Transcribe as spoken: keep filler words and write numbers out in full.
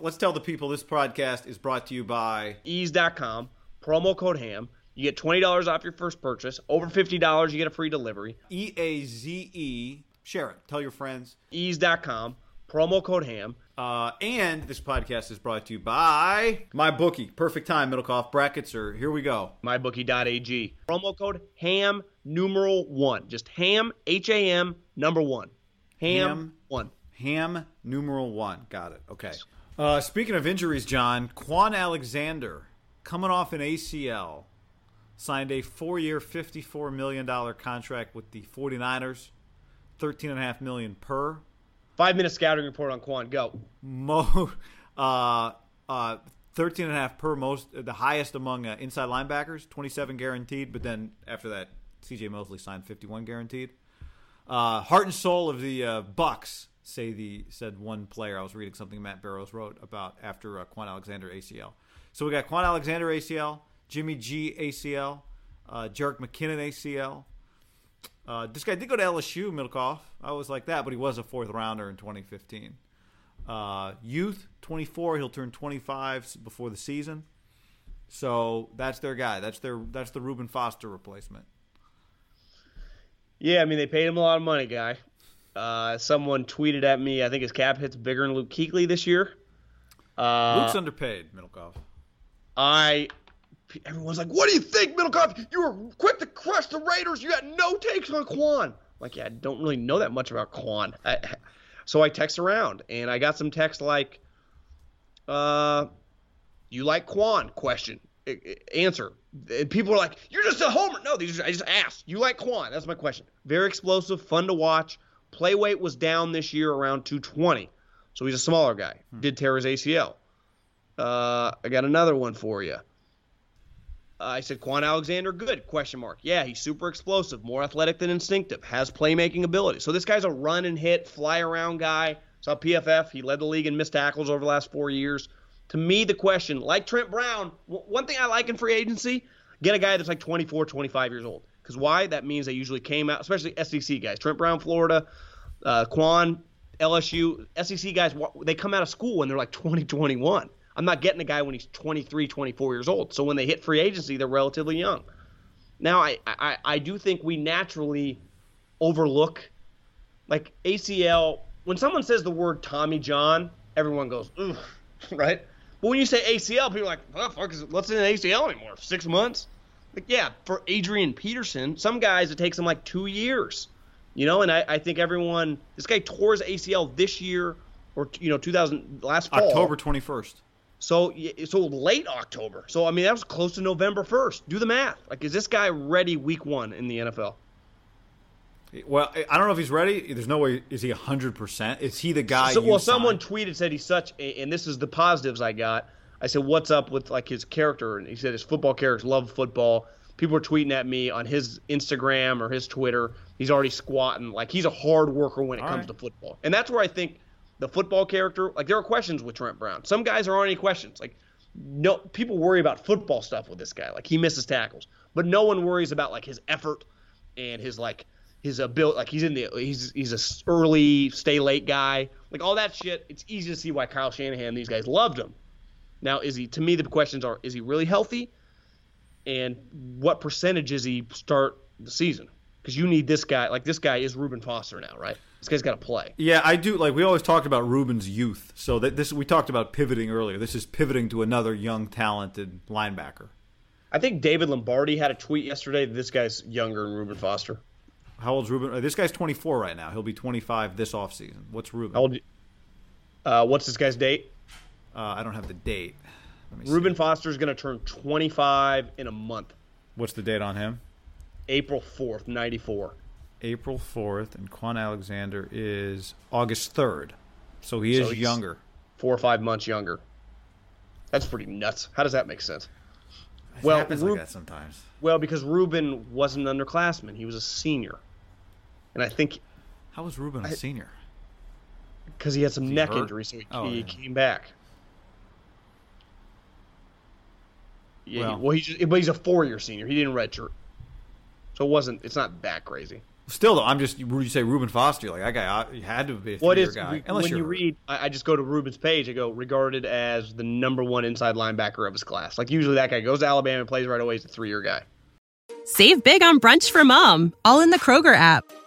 Let's tell the people this podcast is brought to you by ease dot com, promo code HAM. You get twenty dollars off your first purchase. Over fifty dollars, you get a free delivery. E A Z E. Share it. Tell your friends. ease dot com, promo code HAM. Uh, and this podcast is brought to you by MyBookie. Perfect time, Middlecoff. Brackets are here we go. MyBookie.ag. Promo code HAM, numeral one. Just HAM, H A M, number one. HAM, ham one. HAM, numeral one. Got it. Okay. Uh, speaking of injuries, John, Kwon Alexander, coming off an A C L, signed a four-year, fifty-four million dollars contract with the forty-niners, thirteen point five million dollars per. Five-minute scouting report on Kwon. Go. Mo, uh, uh, thirteen point five per, most, the highest among uh, inside linebackers, twenty-seven guaranteed, but then after that, C J. Mosley signed fifty-one guaranteed. Uh, heart and soul of the uh, Bucks. Say the said one player. I was reading something Matt Barrows wrote about after uh, Kwon Alexander A C L. So we got Kwon Alexander A C L, Jimmy G A C L, uh, Jerk McKinnon A C L. Uh, this guy did go to L S U, Middlecoff. I was like that, but he was a fourth rounder in twenty fifteen. Uh, youth, twenty-four. He'll turn twenty-five before the season. So that's their guy. That's their that's the Reuben Foster replacement. Yeah, I mean they paid him a lot of money, guy. Uh, someone tweeted at me, I think his cap hit's bigger than Luke Kuechly this year. Uh, Luke's underpaid, Middlecoff. I, everyone's like, what do you think, Middlecoff? You were quick to crush the Raiders. You had no takes on Kwon. I'm like, yeah, I don't really know that much about Kwon. I, so I text around, and I got some text like, uh, you like Kwon? Question. Answer. And people are like, you're just a homer. No, these are, I just asked. You like Kwon? That's my question. Very explosive, fun to watch. Play weight was down this year around two twenty, so he's a smaller guy. Did tear his A C L. Uh, I got another one for you. Uh, I said, Kwon Alexander, good, question mark. Yeah, he's super explosive, more athletic than instinctive, has playmaking ability. So this guy's a run and hit, fly around guy. Saw P F F, he led the league in missed tackles over the last four years. To me, the question, like Trent Brown, w- one thing I like in free agency, get a guy that's like twenty-four, twenty-five years old. Because why? That means they usually came out, especially S E C guys. Trent Brown, Florida, uh, Kwon, L S U. S E C guys, they come out of school when they're like twenty, twenty-one. I'm not getting a guy when he's twenty-three, twenty-four years old. So when they hit free agency, they're relatively young. Now, I, I, I do think we naturally overlook, like A C L. When someone says the word Tommy John, everyone goes, ugh, right? But when you say A C L, people are like, what the fuck is it? What's in an A C L anymore? Six months? Like, yeah, for Adrian Peterson, some guys, it takes them like two years, you know, and I, I think everyone, this guy tore his A C L this year or, you know, two thousand, last fall. October twenty-first. So, so late October. So, I mean, that was close to November first. Do the math. Like, is this guy ready week one in the N F L? Well, I don't know if he's ready. There's no way. Is he one hundred percent? Is he the guy? So, well, someone tweeted, said he's such, a, and this is the positives I got. I said, what's up with, like, his character? And he said his football characters love football. People were tweeting at me on his Instagram or his Twitter. He's already squatting. Like, he's a hard worker when it All comes right. to football. And that's where I think the football character. Like, there are questions with Trent Brown. Some guys there aren't any questions. Like, no, people worry about football stuff with this guy. Like, he misses tackles, but no one worries about like his effort and his like his ability. Like, he's in the he's he's a early stay late guy. Like, all that shit. It's easy to see why Kyle Shanahan and these guys loved him. Now, is he? To me, the questions are: is he really healthy, and what percentage is he start the season? Because you need this guy. Like, this guy is Reuben Foster now, right? This guy's got to play. Yeah, I do. Like, we always talked about Reuben's youth. So that this we talked about pivoting earlier. This is pivoting to another young, talented linebacker. I think David Lombardi had a tweet yesterday that this guy's younger than Reuben Foster. How old's Reuben? This guy's twenty-four right now. He'll be twenty-five this offseason. What's Reuben? How old? Uh, what's this guy's date? Uh, I don't have the date. Let me Reuben Foster's going to turn twenty-five in a month. What's the date on him? April fourth, ninety-four. April fourth, and Kwon Alexander is August third. So he is so younger. Four or five months younger. That's pretty nuts. How does that make sense? It well, happens Reuben, like that sometimes. Well, because Reuben wasn't an underclassman. He was a senior. And I think... How was Reuben a I, senior? Because he had some he neck hurt? injury, so he, oh, he yeah. came back. Yeah, well, he, well he's, just, but he's a four-year senior. He didn't redshirt. So it wasn't. It's not that crazy. Still, though, I'm just. You say Reuben Foster, like that guy I, had to be a three-year guy. Re, unless when you're, you read, I, I just go to Reuben's page. I go regarded as the number one inside linebacker of his class. Like, usually that guy goes to Alabama and plays right away. He's a three-year guy. Save big on brunch for mom, all in the Kroger app.